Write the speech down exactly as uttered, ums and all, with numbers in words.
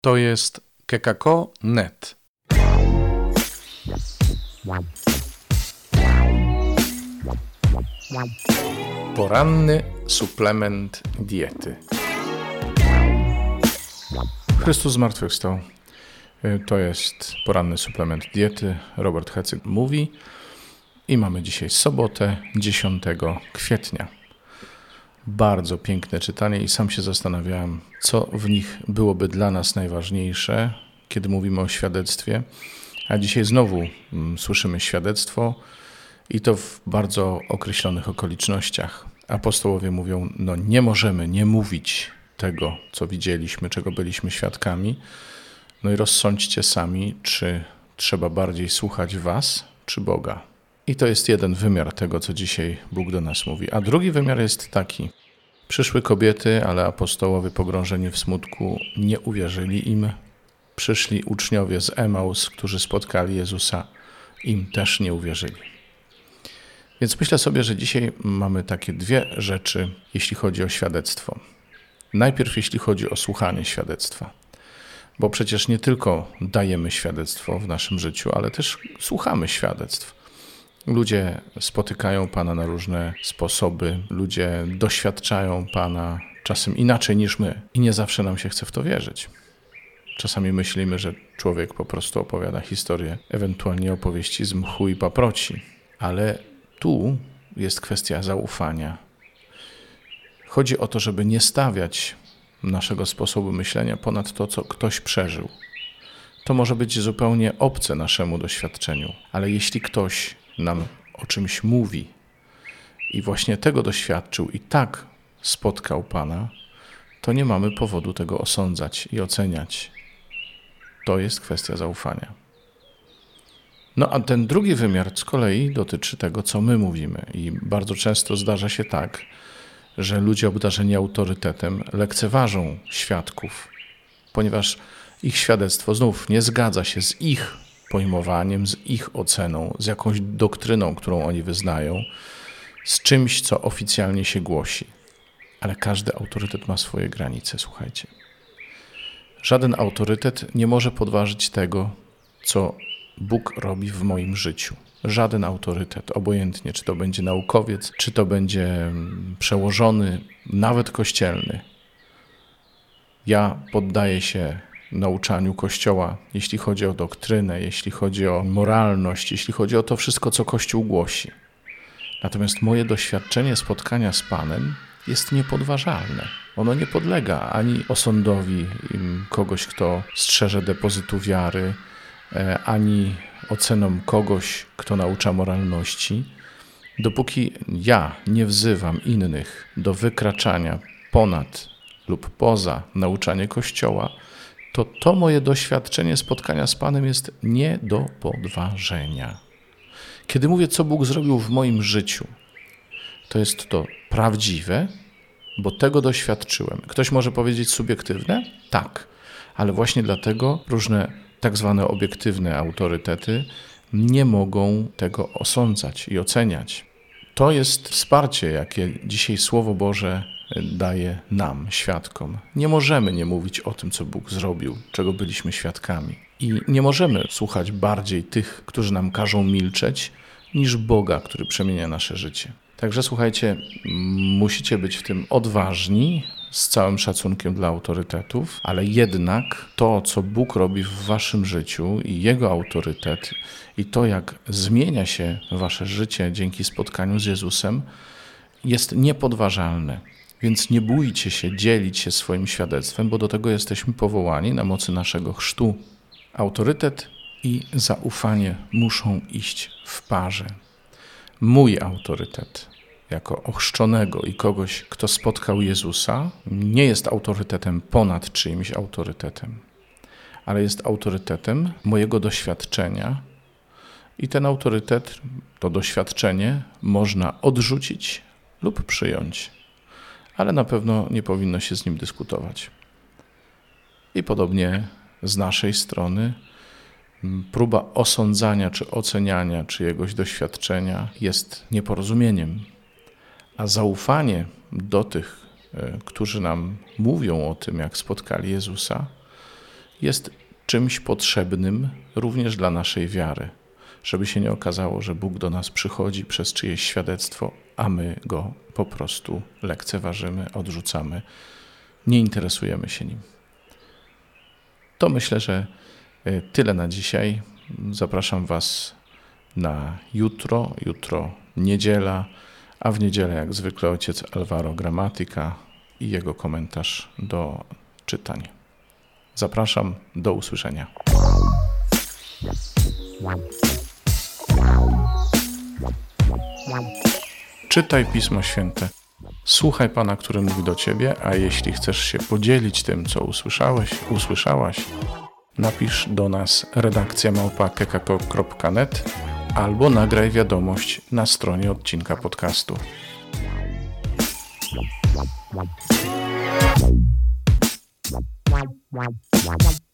To jest kekako kropka net. Poranny suplement diety. Chrystus zmartwychwstał. To jest poranny suplement diety. Robert Hecyk mówi. I mamy dzisiaj sobotę, dziesiątego kwietnia. Bardzo piękne czytanie i sam się zastanawiałem, co w nich byłoby dla nas najważniejsze, kiedy mówimy o świadectwie. A dzisiaj znowu słyszymy świadectwo i to w bardzo określonych okolicznościach. Apostołowie mówią, no nie możemy nie mówić tego, co widzieliśmy, czego byliśmy świadkami. No i rozsądźcie sami, czy trzeba bardziej słuchać was, czy Boga. I to jest jeden wymiar tego, co dzisiaj Bóg do nas mówi. A drugi wymiar jest taki. Przyszły kobiety, ale apostołowie pogrążeni w smutku nie uwierzyli im. Przyszli uczniowie z Emaus, którzy spotkali Jezusa, im też nie uwierzyli. Więc myślę sobie, że dzisiaj mamy takie dwie rzeczy, jeśli chodzi o świadectwo. Najpierw jeśli chodzi o słuchanie świadectwa. Bo przecież nie tylko dajemy świadectwo w naszym życiu, ale też słuchamy świadectw. Ludzie spotykają Pana na różne sposoby, ludzie doświadczają Pana czasem inaczej niż my i nie zawsze nam się chce w to wierzyć. Czasami myślimy, że człowiek po prostu opowiada historię, ewentualnie opowieści z mchu i paproci, ale tu jest kwestia zaufania. Chodzi o to, żeby nie stawiać naszego sposobu myślenia ponad to, co ktoś przeżył. To może być zupełnie obce naszemu doświadczeniu, ale jeśli ktoś nam o czymś mówi i właśnie tego doświadczył i tak spotkał Pana, to nie mamy powodu tego osądzać i oceniać. To jest kwestia zaufania. No a ten drugi wymiar z kolei dotyczy tego, co my mówimy. I bardzo często zdarza się tak, że ludzie obdarzeni autorytetem lekceważą świadków, ponieważ ich świadectwo znów nie zgadza się z ich pojmowaniem, z ich oceną, z jakąś doktryną, którą oni wyznają, z czymś, co oficjalnie się głosi. Ale każdy autorytet ma swoje granice, słuchajcie. Żaden autorytet nie może podważyć tego, co Bóg robi w moim życiu. Żaden autorytet, obojętnie czy to będzie naukowiec, czy to będzie przełożony, nawet kościelny. Ja poddaję się nauczaniu Kościoła, jeśli chodzi o doktrynę, jeśli chodzi o moralność, jeśli chodzi o to wszystko, co Kościół głosi. Natomiast moje doświadczenie spotkania z Panem jest niepodważalne. Ono nie podlega ani osądowi kogoś, kto strzeże depozytu wiary, ani ocenom kogoś, kto naucza moralności. Dopóki ja nie wzywam innych do wykraczania ponad lub poza nauczanie Kościoła, to to moje doświadczenie spotkania z Panem jest nie do podważenia. Kiedy mówię, co Bóg zrobił w moim życiu, to jest to prawdziwe, bo tego doświadczyłem. Ktoś może powiedzieć subiektywne? Tak, ale właśnie dlatego różne tak zwane obiektywne autorytety nie mogą tego osądzać i oceniać. To jest wsparcie, jakie dzisiaj Słowo Boże daje nam, świadkom. Nie możemy nie mówić o tym, co Bóg zrobił, czego byliśmy świadkami. I nie możemy słuchać bardziej tych, którzy nam każą milczeć, niż Boga, który przemienia nasze życie. Także słuchajcie, musicie być w tym odważni, z całym szacunkiem dla autorytetów, ale jednak to, co Bóg robi w waszym życiu i Jego autorytet i to, jak zmienia się wasze życie dzięki spotkaniu z Jezusem, jest niepodważalne. Więc nie bójcie się dzielić się swoim świadectwem, bo do tego jesteśmy powołani na mocy naszego chrztu. Autorytet i zaufanie muszą iść w parze. Mój autorytet jako ochrzczonego i kogoś, kto spotkał Jezusa, nie jest autorytetem ponad czyimś autorytetem, ale jest autorytetem mojego doświadczenia i ten autorytet, to doświadczenie można odrzucić lub przyjąć, ale na pewno nie powinno się z nim dyskutować. I podobnie z naszej strony próba osądzania czy oceniania czyjegoś doświadczenia jest nieporozumieniem. A zaufanie do tych, którzy nam mówią o tym, jak spotkali Jezusa, jest czymś potrzebnym również dla naszej wiary, żeby się nie okazało, że Bóg do nas przychodzi przez czyjeś świadectwo, a my go po prostu lekceważymy, odrzucamy, nie interesujemy się nim. To myślę, że tyle na dzisiaj. Zapraszam Was na jutro, jutro niedziela, a w niedzielę jak zwykle ojciec Alvaro Gramatica i jego komentarz do czytań. Zapraszam, do usłyszenia. Czytaj Pismo Święte. Słuchaj Pana, który mówi do Ciebie, a jeśli chcesz się podzielić tym, co usłyszałeś, usłyszałaś, napisz do nas redakcja małpa kekako kropka net albo nagraj wiadomość na stronie odcinka podcastu. Wow, wow, wow, wow.